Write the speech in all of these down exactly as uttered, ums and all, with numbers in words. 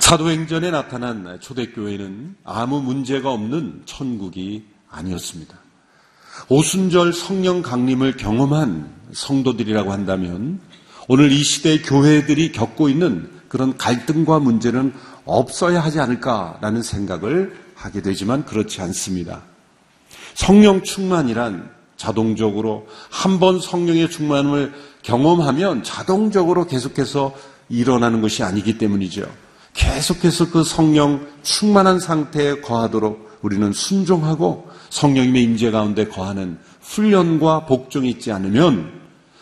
사도행전에 나타난 초대교회는 아무 문제가 없는 천국이 아니었습니다. 오순절 성령 강림을 경험한 성도들이라고 한다면 오늘 이 시대의 교회들이 겪고 있는 그런 갈등과 문제는 없어야 하지 않을까라는 생각을 하게 되지만 그렇지 않습니다. 성령 충만이란 자동적으로 한 번 성령의 충만을 경험하면 자동적으로 계속해서 일어나는 것이 아니기 때문이죠. 계속해서 그 성령 충만한 상태에 거하도록 우리는 순종하고 성령님의 임재 가운데 거하는 훈련과 복종이 있지 않으면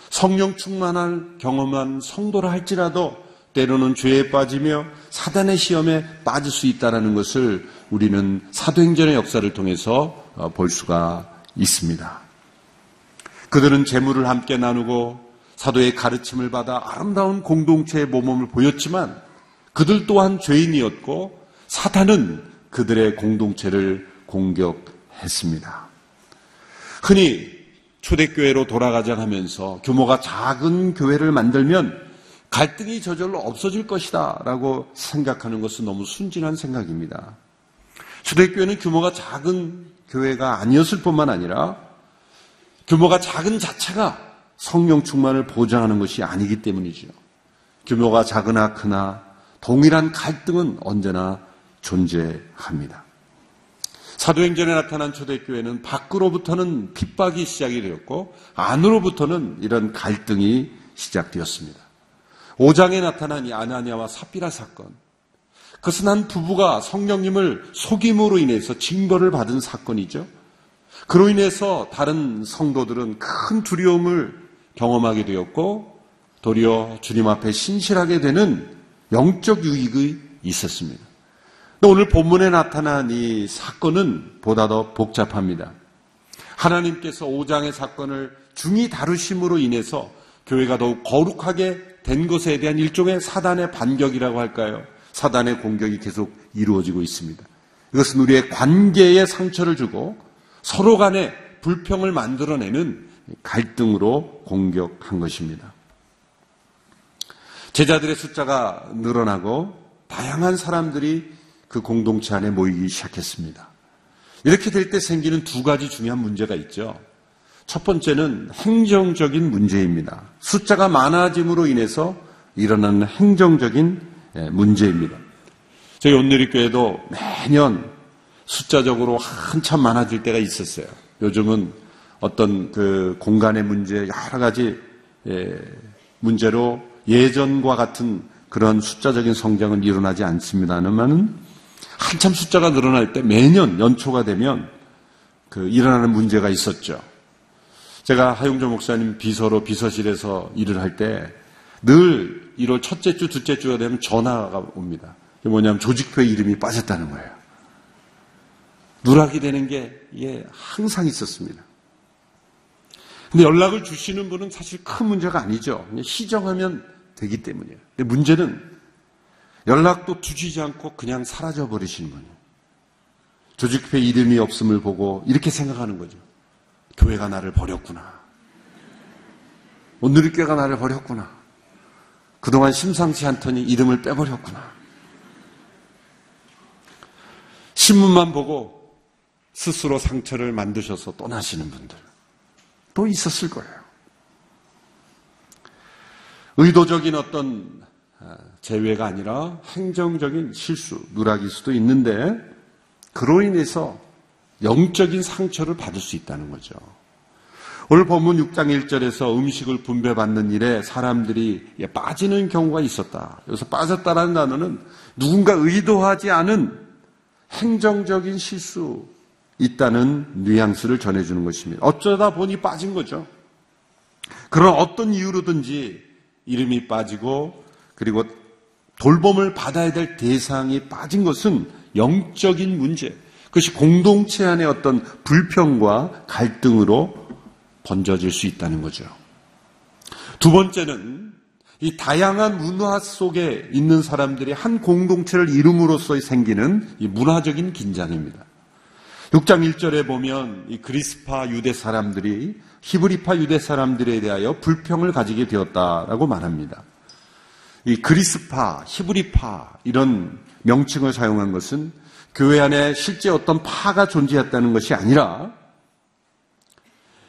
성령 충만한 경험한 성도라 할지라도 때로는 죄에 빠지며 사단의 시험에 빠질 수 있다는 것을 우리는 사도행전의 역사를 통해서 볼 수가 있습니다. 그들은 재물을 함께 나누고 사도의 가르침을 받아 아름다운 공동체의 모범을 보였지만 그들 또한 죄인이었고 사탄은 그들의 공동체를 공격했습니다. 흔히 초대교회로 돌아가자 하면서 규모가 작은 교회를 만들면 갈등이 저절로 없어질 것이다 라고 생각하는 것은 너무 순진한 생각입니다. 초대교회는 규모가 작은 교회가 아니었을 뿐만 아니라 규모가 작은 자체가 성령 충만을 보장하는 것이 아니기 때문이죠. 규모가 작으나 크나 동일한 갈등은 언제나 존재합니다. 사도행전에 나타난 초대교회는 밖으로부터는 핍박이 시작이 되었고 안으로부터는 이런 갈등이 시작되었습니다. 오 장에 나타난 이 아나니아와 삽비라 사건, 그것은 한 부부가 성령님을 속임으로 인해서 징벌을 받은 사건이죠. 그로 인해서 다른 성도들은 큰 두려움을 경험하게 되었고 도리어 주님 앞에 신실하게 되는 영적 유익이 있었습니다. 오늘 본문에 나타난 이 사건은 보다 더 복잡합니다. 하나님께서 오 장의 사건을 중히 다루심으로 인해서 교회가 더욱 거룩하게 된 것에 대한 일종의 사단의 반격이라고 할까요? 사단의 공격이 계속 이루어지고 있습니다. 이것은 우리의 관계에 상처를 주고 서로 간에 불평을 만들어내는 갈등으로 공격한 것입니다. 제자들의 숫자가 늘어나고 다양한 사람들이 그 공동체 안에 모이기 시작했습니다. 이렇게 될 때 생기는 두 가지 중요한 문제가 있죠. 첫 번째는 행정적인 문제입니다. 숫자가 많아짐으로 인해서 일어나는 행정적인 문제입니다. 저희 온누리교회도 매년 숫자적으로 한참 많아질 때가 있었어요. 요즘은 어떤 그 공간의 문제, 여러 가지 문제로 예전과 같은 그런 숫자적인 성장은 일어나지 않습니다만 한참 숫자가 늘어날 때 매년 연초가 되면 그 일어나는 문제가 있었죠. 제가 하용조 목사님 비서로 비서실에서 일을 할 때 늘 일월 첫째 주, 둘째 주가 되면 전화가 옵니다. 그게 뭐냐면 조직표에 이름이 빠졌다는 거예요. 누락이 되는 게 예, 항상 있었습니다. 근데 연락을 주시는 분은 사실 큰 문제가 아니죠. 그냥 시정하면 되기 때문이에요. 근데 문제는 연락도 주시지 않고 그냥 사라져버리시는 분이에요. 조직표에 이름이 없음을 보고 이렇게 생각하는 거죠. 교회가 나를 버렸구나. 온누리교회가 나를 버렸구나. 그동안 심상치 않더니 이름을 빼버렸구나. 신문만 보고 스스로 상처를 만드셔서 떠나시는 분들 또 있었을 거예요. 의도적인 어떤 제외가 아니라 행정적인 실수, 누락일 수도 있는데 그로 인해서 영적인 상처를 받을 수 있다는 거죠. 오늘 본문 육 장 일 절에서 음식을 분배받는 일에 사람들이 빠지는 경우가 있었다. 여기서 빠졌다라는 단어는 누군가 의도하지 않은 행정적인 실수 있다는 뉘앙스를 전해주는 것입니다. 어쩌다 보니 빠진 거죠. 그러나 어떤 이유로든지 이름이 빠지고 그리고 돌봄을 받아야 될 대상이 빠진 것은 영적인 문제, 그것이 공동체 안의 어떤 불평과 갈등으로 번져질 수 있다는 거죠. 두 번째는 이 다양한 문화 속에 있는 사람들이 한 공동체를 이룸으로써 생기는 이 문화적인 긴장입니다. 육 장 일 절에 보면 이 그리스파 유대 사람들이 히브리파 유대 사람들에 대하여 불평을 가지게 되었다라고 말합니다. 이 그리스파, 히브리파 이런 명칭을 사용한 것은 교회 안에 실제 어떤 파가 존재했다는 것이 아니라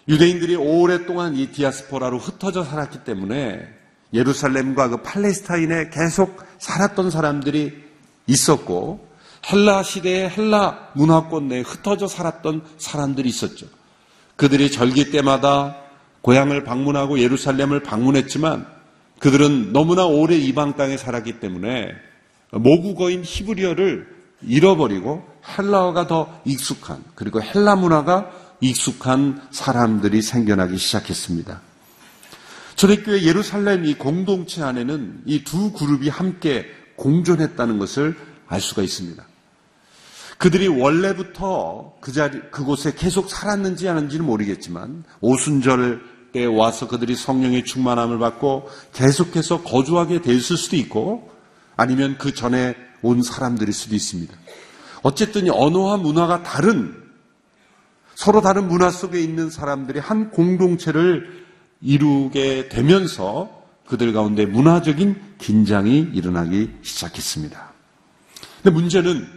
유대인들이 오랫동안 이 디아스포라로 흩어져 살았기 때문에 예루살렘과 그 팔레스타인에 계속 살았던 사람들이 있었고 헬라 시대의 헬라 문화권 내에 흩어져 살았던 사람들이 있었죠. 그들이 절기 때마다 고향을 방문하고 예루살렘을 방문했지만 그들은 너무나 오래 이방 땅에 살았기 때문에 모국어인 히브리어를 잃어버리고 헬라어가 더 익숙한 그리고 헬라 문화가 익숙한 사람들이 생겨나기 시작했습니다. 초대교회 예루살렘 이 공동체 안에는 이 두 그룹이 함께 공존했다는 것을 알 수가 있습니다. 그들이 원래부터 그 자리, 그곳에 계속 살았는지 아닌지는 모르겠지만 오순절 때 와서 그들이 성령의 충만함을 받고 계속해서 거주하게 됐을 수도 있고 아니면 그 전에 온 사람들일 수도 있습니다. 어쨌든 언어와 문화가 다른 서로 다른 문화 속에 있는 사람들이 한 공동체를 이루게 되면서 그들 가운데 문화적인 긴장이 일어나기 시작했습니다. 근데 문제는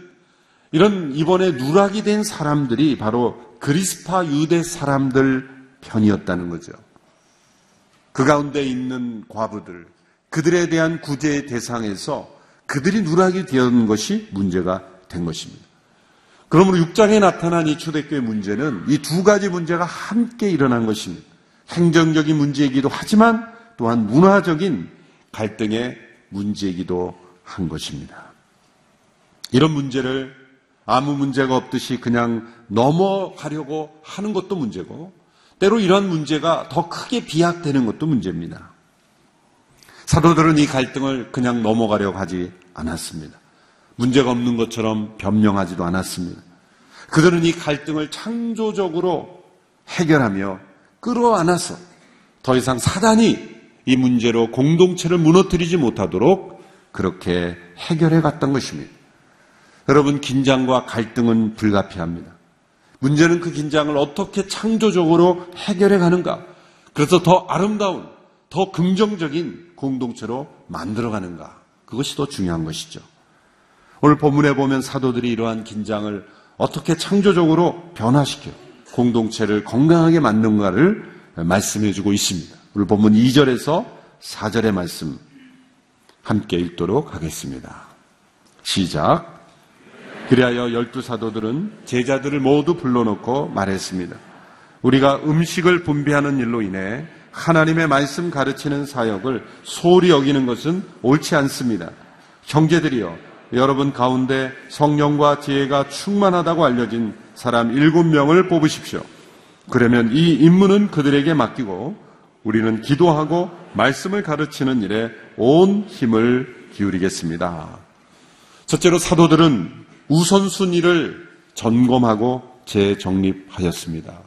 이런 이번에 누락이 된 사람들이 바로 그리스파 유대 사람들 편이었다는 거죠. 그 가운데 있는 과부들, 그들에 대한 구제의 대상에서 그들이 누락이 되는 것이 문제가 된 것입니다. 그러므로 육 장에 나타난 이 초대교회 문제는 이 두 가지 문제가 함께 일어난 것입니다. 행정적인 문제이기도 하지만 또한 문화적인 갈등의 문제이기도 한 것입니다. 이런 문제를 아무 문제가 없듯이 그냥 넘어가려고 하는 것도 문제고 때로 이런 문제가 더 크게 비약되는 것도 문제입니다. 사도들은 이 갈등을 그냥 넘어가려고 하지 않았습니다. 문제가 없는 것처럼 변명하지도 않았습니다. 그들은 이 갈등을 창조적으로 해결하며 끌어안아서 더 이상 사단이 이 문제로 공동체를 무너뜨리지 못하도록 그렇게 해결해 갔던 것입니다. 여러분, 긴장과 갈등은 불가피합니다. 문제는 그 긴장을 어떻게 창조적으로 해결해 가는가? 그래서 더 아름다운, 더 긍정적인 공동체로 만들어 가는가? 그것이 더 중요한 것이죠. 오늘 본문에 보면 사도들이 이러한 긴장을 어떻게 창조적으로 변화시켜 공동체를 건강하게 만드는가를 말씀해주고 있습니다. 오늘 본문 이 절에서 사 절의 말씀 함께 읽도록 하겠습니다. 시작. 그리하여 열두 사도들은 제자들을 모두 불러놓고 말했습니다. 우리가 음식을 분배하는 일로 인해 하나님의 말씀 가르치는 사역을 소홀히 여기는 것은 옳지 않습니다. 형제들이여, 여러분 가운데 성령과 지혜가 충만하다고 알려진 사람 일곱 명을 뽑으십시오. 그러면 이 임무는 그들에게 맡기고 우리는 기도하고 말씀을 가르치는 일에 온 힘을 기울이겠습니다. 첫째로 사도들은 우선순위를 점검하고 재정립하였습니다.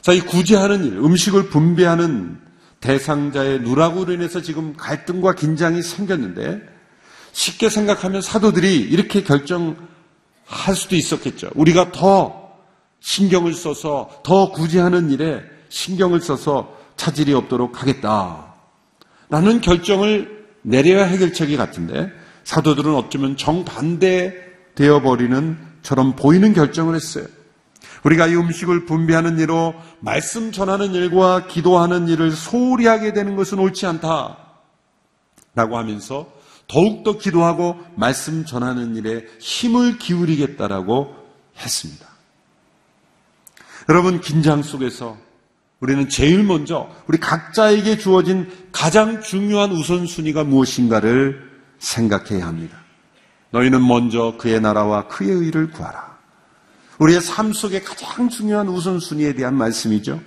자, 이 구제하는 일, 음식을 분배하는 대상자의 누락으로 인해서 지금 갈등과 긴장이 생겼는데 쉽게 생각하면 사도들이 이렇게 결정할 수도 있었겠죠. 우리가 더 신경을 써서 더 구제하는 일에 신경을 써서 차질이 없도록 하겠다 라는 결정을 내려야 해결책이 같은데 사도들은 어쩌면 정반대 되어버리는 처럼 보이는 결정을 했어요. 우리가 이 음식을 분배하는 일로 말씀 전하는 일과 기도하는 일을 소홀히 하게 되는 것은 옳지 않다라고 하면서 더욱더 기도하고 말씀 전하는 일에 힘을 기울이겠다라고 했습니다. 여러분, 긴장 속에서 우리는 제일 먼저 우리 각자에게 주어진 가장 중요한 우선순위가 무엇인가를 생각해야 합니다. 너희는 먼저 그의 나라와 그의 의를 구하라. 우리의 삶 속에 가장 중요한 우선순위에 대한 말씀이죠.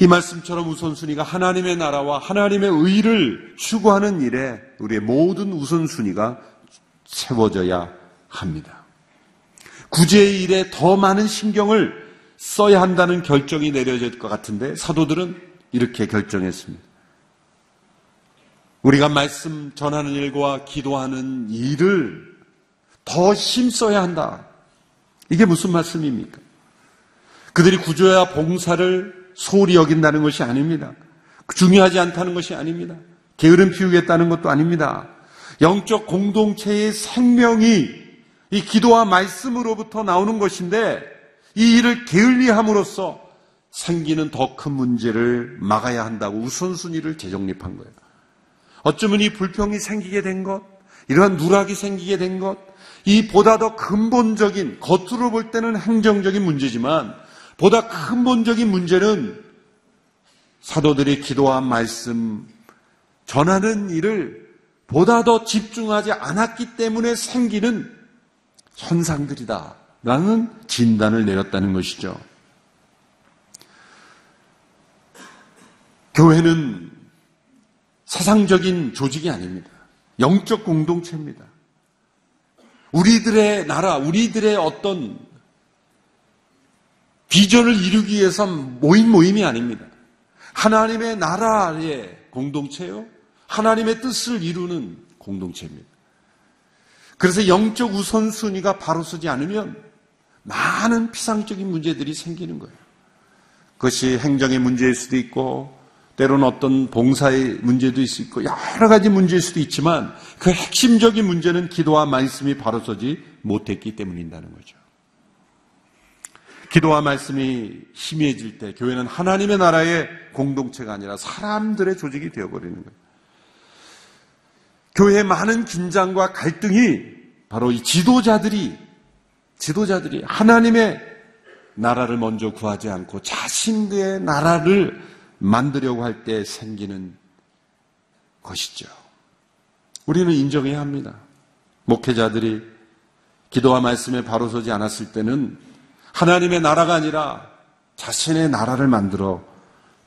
이 말씀처럼 우선순위가 하나님의 나라와 하나님의 의를 추구하는 일에 우리의 모든 우선순위가 세워져야 합니다. 구제의 일에 더 많은 신경을 써야 한다는 결정이 내려질 것 같은데 사도들은 이렇게 결정했습니다. 우리가 말씀 전하는 일과 기도하는 일을 더 힘써야 한다. 이게 무슨 말씀입니까? 그들이 구제와 봉사를 소홀히 여긴다는 것이 아닙니다. 중요하지 않다는 것이 아닙니다. 게으름 피우겠다는 것도 아닙니다. 영적 공동체의 생명이 이 기도와 말씀으로부터 나오는 것인데 이 일을 게을리함으로써 생기는 더 큰 문제를 막아야 한다고 우선순위를 재정립한 거예요. 어쩌면 이 불평이 생기게 된 것, 이러한 누락이 생기게 된 것, 이 보다 더 근본적인, 겉으로 볼 때는 행정적인 문제지만 보다 근본적인 문제는 사도들이 기도와 말씀 전하는 일을 보다 더 집중하지 않았기 때문에 생기는 현상들이다 라는 진단을 내렸다는 것이죠. 교회는 세상적인 조직이 아닙니다. 영적 공동체입니다. 우리들의 나라, 우리들의 어떤 비전을 이루기 위해서 모인 모임이 아닙니다. 하나님의 나라의 공동체요. 하나님의 뜻을 이루는 공동체입니다. 그래서 영적 우선순위가 바로 서지 않으면 많은 피상적인 문제들이 생기는 거예요. 그것이 행정의 문제일 수도 있고 때로는 어떤 봉사의 문제도 있을 있고 여러 가지 문제일 수도 있지만 그 핵심적인 문제는 기도와 말씀이 바로 서지 못했기 때문인다는 거죠. 기도와 말씀이 희미해질 때 교회는 하나님의 나라의 공동체가 아니라 사람들의 조직이 되어버리는 거예요. 교회의 많은 긴장과 갈등이 바로 이 지도자들이 지도자들이 하나님의 나라를 먼저 구하지 않고 자신들의 나라를 만들려고 할 때 생기는 것이죠. 우리는 인정해야 합니다. 목회자들이 기도와 말씀에 바로 서지 않았을 때는 하나님의 나라가 아니라 자신의 나라를 만들어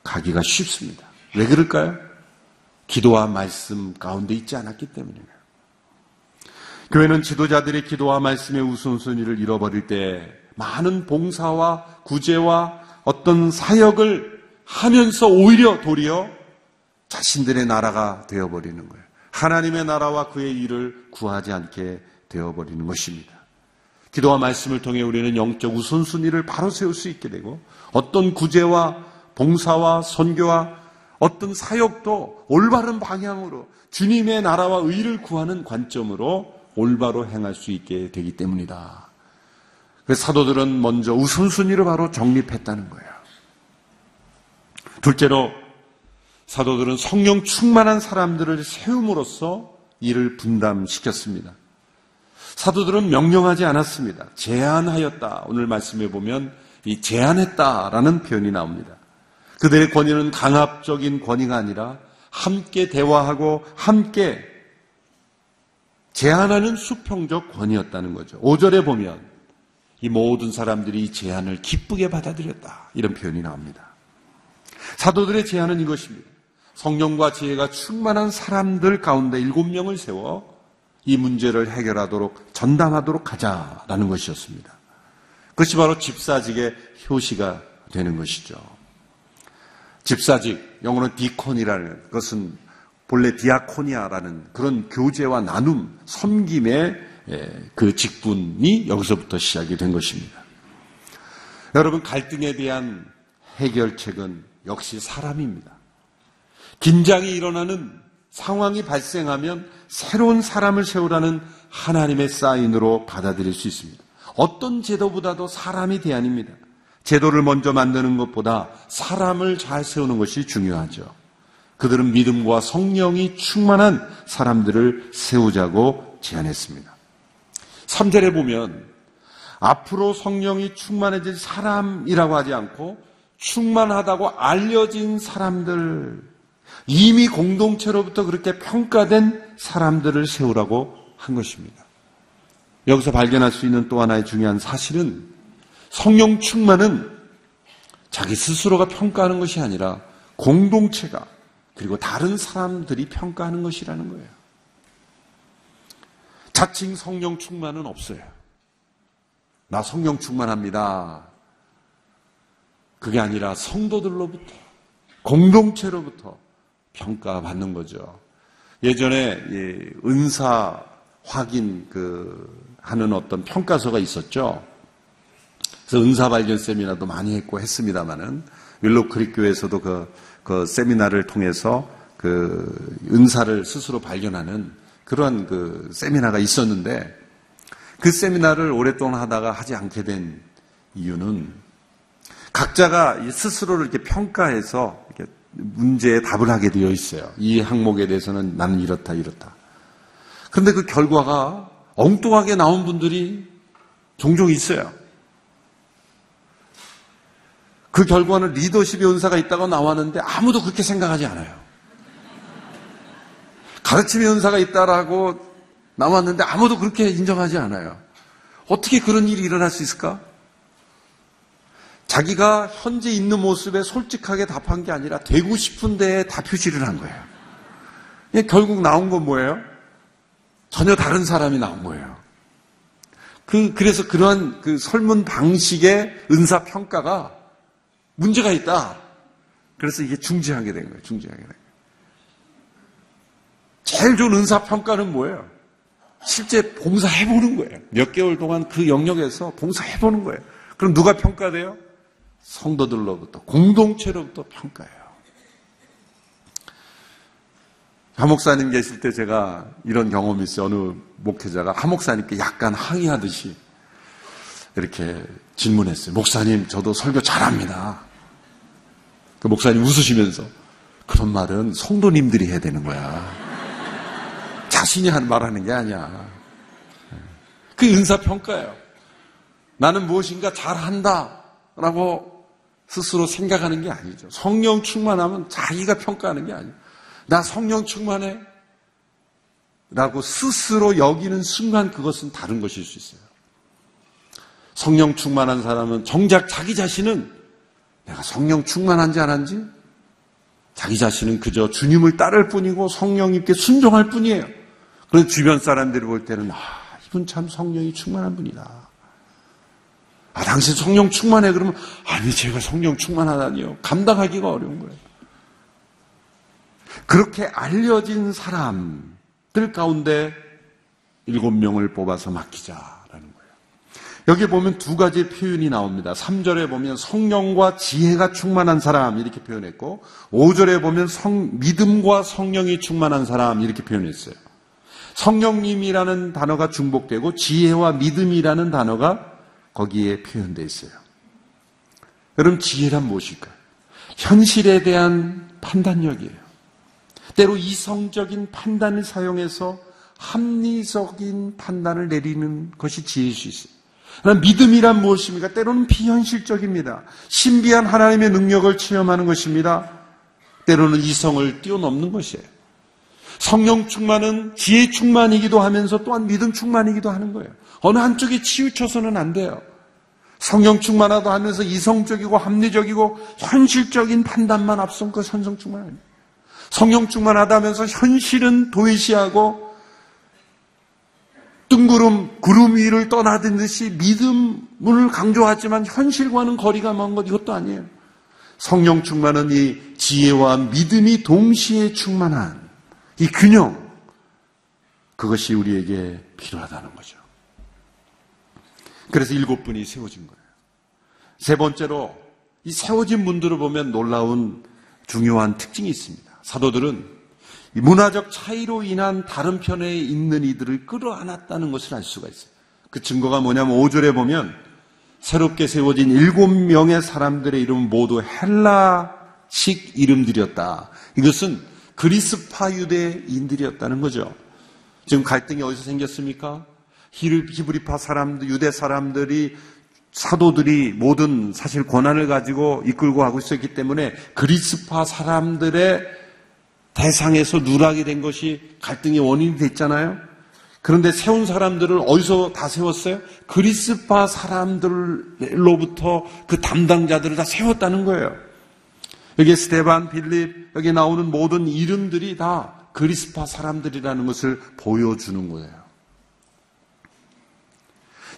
가기가 쉽습니다. 왜 그럴까요? 기도와 말씀 가운데 있지 않았기 때문입니다. 교회는 지도자들이 기도와 말씀의 우선순위를 잃어버릴 때 많은 봉사와 구제와 어떤 사역을 하면서 오히려 도리어 자신들의 나라가 되어버리는 거예요. 하나님의 나라와 그의 일을 구하지 않게 되어버리는 것입니다. 기도와 말씀을 통해 우리는 영적 우선순위를 바로 세울 수 있게 되고 어떤 구제와 봉사와 선교와 어떤 사역도 올바른 방향으로 주님의 나라와 의를 구하는 관점으로 올바로 행할 수 있게 되기 때문이다. 그래서 사도들은 먼저 우선순위를 바로 정립했다는 거예요. 둘째로 사도들은 성령 충만한 사람들을 세움으로써 이를 분담시켰습니다. 사도들은 명령하지 않았습니다. 제안하였다. 오늘 말씀해 보면 이 제안했다라는 표현이 나옵니다. 그들의 권위는 강압적인 권위가 아니라 함께 대화하고 함께 제안하는 수평적 권위였다는 거죠. 오 절에 보면 이 모든 사람들이 이 제안을 기쁘게 받아들였다. 이런 표현이 나옵니다. 사도들의 제안은 이것입니다. 성령과 지혜가 충만한 사람들 가운데 일곱 명을 세워 이 문제를 해결하도록 전담하도록 하자라는 것이었습니다. 그것이 바로 집사직의 효시가 되는 것이죠. 집사직, 영어로는 디콘이라는 것은 본래 디아코니아라는 그런 교제와 나눔, 섬김의 그 직분이 여기서부터 시작이 된 것입니다. 여러분, 갈등에 대한 해결책은 역시 사람입니다. 긴장이 일어나는 상황이 발생하면 새로운 사람을 세우라는 하나님의 사인으로 받아들일 수 있습니다. 어떤 제도보다도 사람이 대안입니다. 제도를 먼저 만드는 것보다 사람을 잘 세우는 것이 중요하죠. 그들은 믿음과 성령이 충만한 사람들을 세우자고 제안했습니다. 삼 절에 보면 앞으로 성령이 충만해질 사람이라고 하지 않고 충만하다고 알려진 사람들, 이미 공동체로부터 그렇게 평가된 사람들을 세우라고 한 것입니다. 여기서 발견할 수 있는 또 하나의 중요한 사실은 성령 충만은 자기 스스로가 평가하는 것이 아니라 공동체가 그리고 다른 사람들이 평가하는 것이라는 거예요. 자칭 성령 충만은 없어요. 나 성령 충만합니다. 그게 아니라 성도들로부터 공동체로부터 평가받는 거죠. 예전에 은사 확인 그 하는 어떤 평가서가 있었죠. 그래서 은사 발견 세미나도 많이 했고 했습니다만은 윌로우 크릭 교회에서도 그, 그 세미나를 통해서 그 은사를 스스로 발견하는 그러한 그 세미나가 있었는데, 그 세미나를 오랫동안 하다가 하지 않게 된 이유는 각자가 스스로를 이렇게 평가해서 이렇게 문제에 답을 하게 되어 있어요. 이 항목에 대해서는 나는 이렇다 이렇다. 그런데 그 결과가 엉뚱하게 나온 분들이 종종 있어요. 그 결과는 리더십의 은사가 있다고 나왔는데 아무도 그렇게 생각하지 않아요. 가르침의 은사가 있다라고 나왔는데 아무도 그렇게 인정하지 않아요. 어떻게 그런 일이 일어날 수 있을까? 자기가 현재 있는 모습에 솔직하게 답한 게 아니라 되고 싶은 데에 다 표시를 한 거예요. 결국 나온 건 뭐예요? 전혀 다른 사람이 나온 거예요. 그, 그래서 그러한 그 설문 방식의 은사 평가가 문제가 있다. 그래서 이게 중지하게 된 거예요. 중지하게 된 거예요. 제일 좋은 은사 평가는 뭐예요? 실제 봉사해보는 거예요. 몇 개월 동안 그 영역에서 봉사해보는 거예요. 그럼 누가 평가돼요? 성도들로부터, 공동체로부터 평가해요. 하 목사님 계실 때 제가 이런 경험이 있어요. 어느 목회자가 하 목사님께 약간 항의하듯이 이렇게 질문했어요. 목사님, 저도 설교 잘합니다. 그 목사님 웃으시면서, 그런 말은 성도님들이 해야 되는 거야. 자신이 한 말하는 게 아니야. 그게 은사평가예요. 나는 무엇인가 잘한다라고 스스로 생각하는 게 아니죠. 성령 충만하면 자기가 평가하는 게 아니에요. 나 성령 충만해 라고 스스로 여기는 순간 그것은 다른 것일 수 있어요. 성령 충만한 사람은 정작 자기 자신은 내가 성령 충만한지 안 한지, 자기 자신은 그저 주님을 따를 뿐이고 성령님께 순종할 뿐이에요. 그런데 주변 사람들이 볼 때는 아, 이분 참 성령이 충만한 분이다. 아, 당신 성령 충만해 그러면, 아니 제가 성령 충만하다니요. 감당하기가 어려운 거예요. 그렇게 알려진 사람들 가운데 일곱 명을 뽑아서 맡기자라는 거예요. 여기 보면 두 가지 표현이 나옵니다. 삼 절에 보면 성령과 지혜가 충만한 사람 이렇게 표현했고, 오 절에 보면 성, 믿음과 성령이 충만한 사람 이렇게 표현했어요. 성령님이라는 단어가 중복되고 지혜와 믿음이라는 단어가 거기에 표현되어 있어요. 여러분, 지혜란 무엇일까요? 현실에 대한 판단력이에요. 때로 이성적인 판단을 사용해서 합리적인 판단을 내리는 것이 지혜일 수 있어요. 그러나 믿음이란 무엇입니까? 때로는 비현실적입니다. 신비한 하나님의 능력을 체험하는 것입니다. 때로는 이성을 뛰어넘는 것이에요. 성령 충만은 지혜 충만이기도 하면서 또한 믿음 충만이기도 하는 거예요. 어느 한쪽에 치우쳐서는 안 돼요. 성령 충만하다 하면서 이성적이고 합리적이고 현실적인 판단만 앞선 그 선성 충만 아닙니다. 성령 충만하다 하면서 현실은 도외시하고 뜬구름, 구름 위를 떠나든 듯이 믿음을 강조하지만 현실과는 거리가 먼 것, 이것도 아니에요. 성령 충만은 이 지혜와 믿음이 동시에 충만한 이 균형, 그것이 우리에게 필요하다는 거죠. 그래서 일곱 분이 세워진 거예요. 세 번째로, 이 세워진 분들을 보면 놀라운 중요한 특징이 있습니다. 사도들은 문화적 차이로 인한 다른 편에 있는 이들을 끌어안았다는 것을 알 수가 있어요. 그 증거가 뭐냐면 오 절에 보면 새롭게 세워진 일곱 명의 사람들의 이름은 모두 헬라식 이름들이었다. 이것은 그리스파 유대인들이었다는 거죠. 지금 갈등이 어디서 생겼습니까? 히브리파 사람들, 유대 사람들이, 사도들이 모든 사실 권한을 가지고 이끌고 하고 있었기 때문에 그리스파 사람들의 대상에서 누락이 된 것이 갈등의 원인이 됐잖아요. 그런데 세운 사람들을 어디서 다 세웠어요? 그리스파 사람들로부터 그 담당자들을 다 세웠다는 거예요. 여기 스테반, 빌립, 여기 나오는 모든 이름들이 다 그리스파 사람들이라는 것을 보여주는 거예요.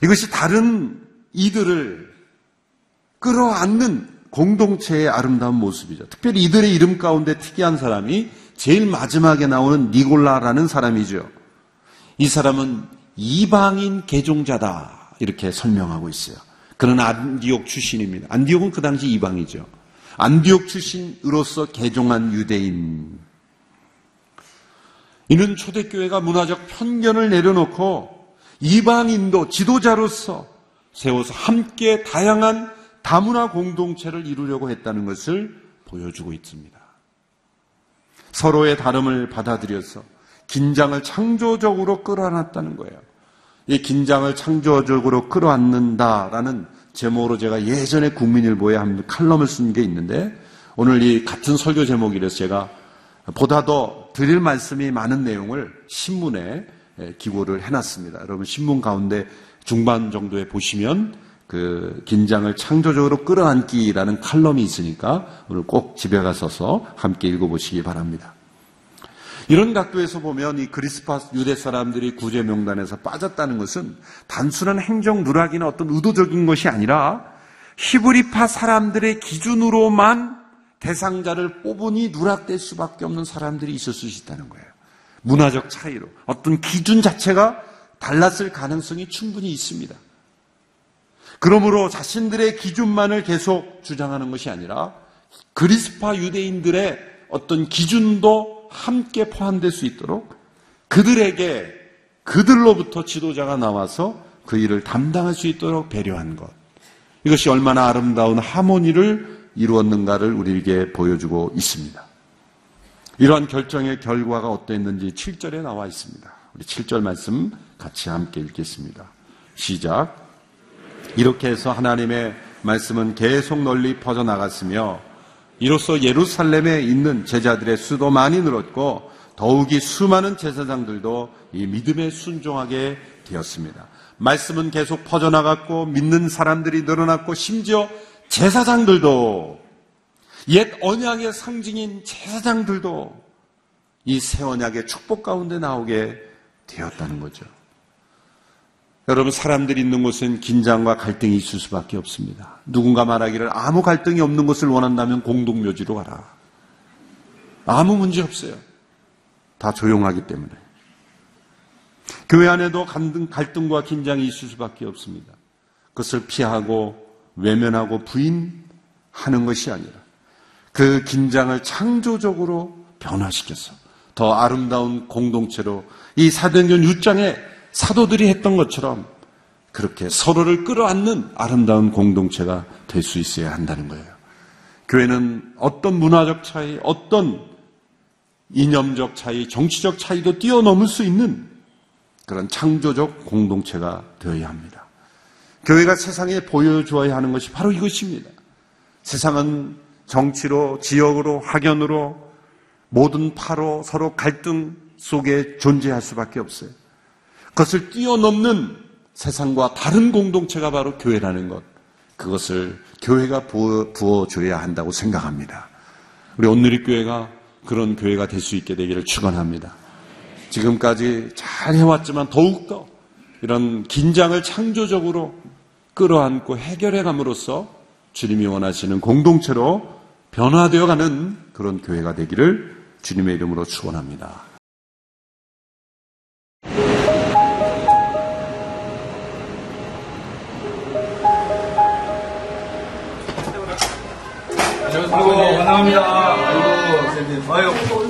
이것이 다른 이들을 끌어안는 공동체의 아름다운 모습이죠. 특별히 이들의 이름 가운데 특이한 사람이 제일 마지막에 나오는 니골라라는 사람이죠. 이 사람은 이방인 개종자다 이렇게 설명하고 있어요. 그는 안디옥 출신입니다. 안디옥은 그 당시 이방이죠. 안디옥 출신으로서 개종한 유대인. 이는 초대교회가 문화적 편견을 내려놓고 이방인도 지도자로서 세워서 함께 다양한 다문화 공동체를 이루려고 했다는 것을 보여주고 있습니다. 서로의 다름을 받아들여서 긴장을 창조적으로 끌어안았다는 거예요. 이 긴장을 창조적으로 끌어안는다라는 제목으로 제가 예전에 국민일보에 한 칼럼을 쓴 게 있는데, 오늘 이 같은 설교 제목이라서 제가 보다 더 드릴 말씀이 많은 내용을 신문에 기고를 해놨습니다. 여러분 신문 가운데 중반 정도에 보시면 그 긴장을 창조적으로 끌어안기라는 칼럼이 있으니까 오늘 꼭 집에 가셔서 함께 읽어보시기 바랍니다. 이런 각도에서 보면 이 그리스파 유대 사람들이 구제 명단에서 빠졌다는 것은 단순한 행정 누락이나 어떤 의도적인 것이 아니라 히브리파 사람들의 기준으로만 대상자를 뽑으니 누락될 수밖에 없는 사람들이 있을 수 있다는 거예요. 문화적 차이로 어떤 기준 자체가 달랐을 가능성이 충분히 있습니다. 그러므로 자신들의 기준만을 계속 주장하는 것이 아니라 그리스파 유대인들의 어떤 기준도 함께 포함될 수 있도록 그들에게 그들로부터 지도자가 나와서 그 일을 담당할 수 있도록 배려한 것. 이것이 얼마나 아름다운 하모니를 이루었는가를 우리에게 보여주고 있습니다. 이러한 결정의 결과가 어땠는지 칠 절에 나와 있습니다. 우리 칠 절 말씀 같이 함께 읽겠습니다. 시작. 이렇게 해서 하나님의 말씀은 계속 널리 퍼져나갔으며 이로써 예루살렘에 있는 제자들의 수도 많이 늘었고 더욱이 수많은 제사장들도 이 믿음에 순종하게 되었습니다. 말씀은 계속 퍼져나갔고 믿는 사람들이 늘어났고 심지어 제사장들도, 옛 언약의 상징인 제사장들도 이 새 언약의 축복 가운데 나오게 되었다는 거죠. 여러분, 사람들이 있는 곳은 긴장과 갈등이 있을 수밖에 없습니다. 누군가 말하기를 아무 갈등이 없는 곳을 원한다면 공동묘지로 가라. 아무 문제 없어요. 다 조용하기 때문에. 교회 안에도 갈등과 긴장이 있을 수밖에 없습니다. 그것을 피하고 외면하고 부인하는 것이 아니라 그 긴장을 창조적으로 변화시켜서 더 아름다운 공동체로, 이 사도행전 육 장에 사도들이 했던 것처럼 그렇게 서로를 끌어안는 아름다운 공동체가 될 수 있어야 한다는 거예요. 교회는 어떤 문화적 차이, 어떤 이념적 차이, 정치적 차이도 뛰어넘을 수 있는 그런 창조적 공동체가 되어야 합니다. 교회가 세상에 보여주어야 하는 것이 바로 이것입니다. 세상은 정치로, 지역으로, 학연으로, 모든 파로 서로 갈등 속에 존재할 수밖에 없어요. 그것을 뛰어넘는 세상과 다른 공동체가 바로 교회라는 것, 그것을 교회가 부어줘야 한다고 생각합니다. 우리 온누리교회가 그런 교회가 될 수 있게 되기를 축원합니다. 지금까지 잘 해왔지만 더욱더 이런 긴장을 창조적으로 끌어안고 해결해감으로써 주님이 원하시는 공동체로 변화되어가는 그런 교회가 되기를 주님의 이름으로 축원합니다. 아이고, 감사합니다. 아이고, 선생님. 아이고.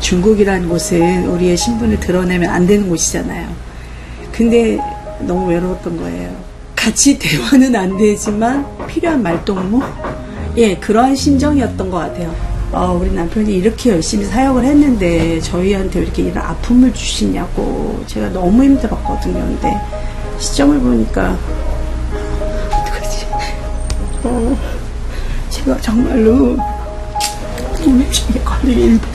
중국이라는 곳은 우리의 신분을 드러내면 안 되는 곳이잖아요. 근데 너무 외로웠던 거예요. 같이 대화는 안 되지만 필요한 말동무? 예, 그러한 심정이었던 것 같아요. 아, 우리 남편이 이렇게 열심히 사역을 했는데 저희한테 이렇게 이런 아픔을 주시냐고 제가 너무 힘들었거든요. 근데 시점을 보니까 어떡하지? 어, 제가 정말로 우울증에 걸리기 일보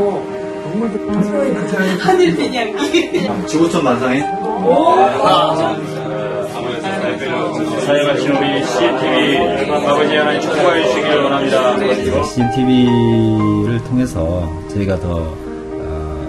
오, 정말 소리 나잖아요. 하늘빛 향기. 지구촌 만상인. 오. 사회가 시험이 씨지엔티비 아버지 하나님 축복해 주시길 원합니다. 씨지엔티비를 통해서 저희가 더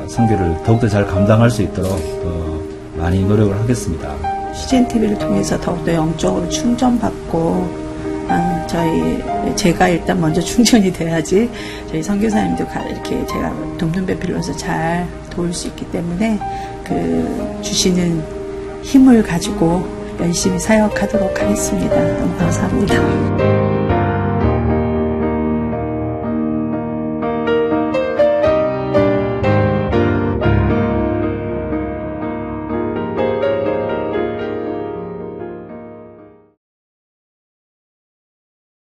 선교를 더욱더 잘 감당할 수 있도록 더 많이 노력을 하겠습니다. 씨지엔티비를 통해서 더욱더 영적으로 충전받고 아, 저희 제가 일단 먼저 충전이 돼야지 저희 선교사님도 이렇게 제가 돕는 배필로서 잘 도울 수 있기 때문에 그 주시는 힘을 가지고 열심히 사역하도록 하겠습니다. 너무 감사합니다.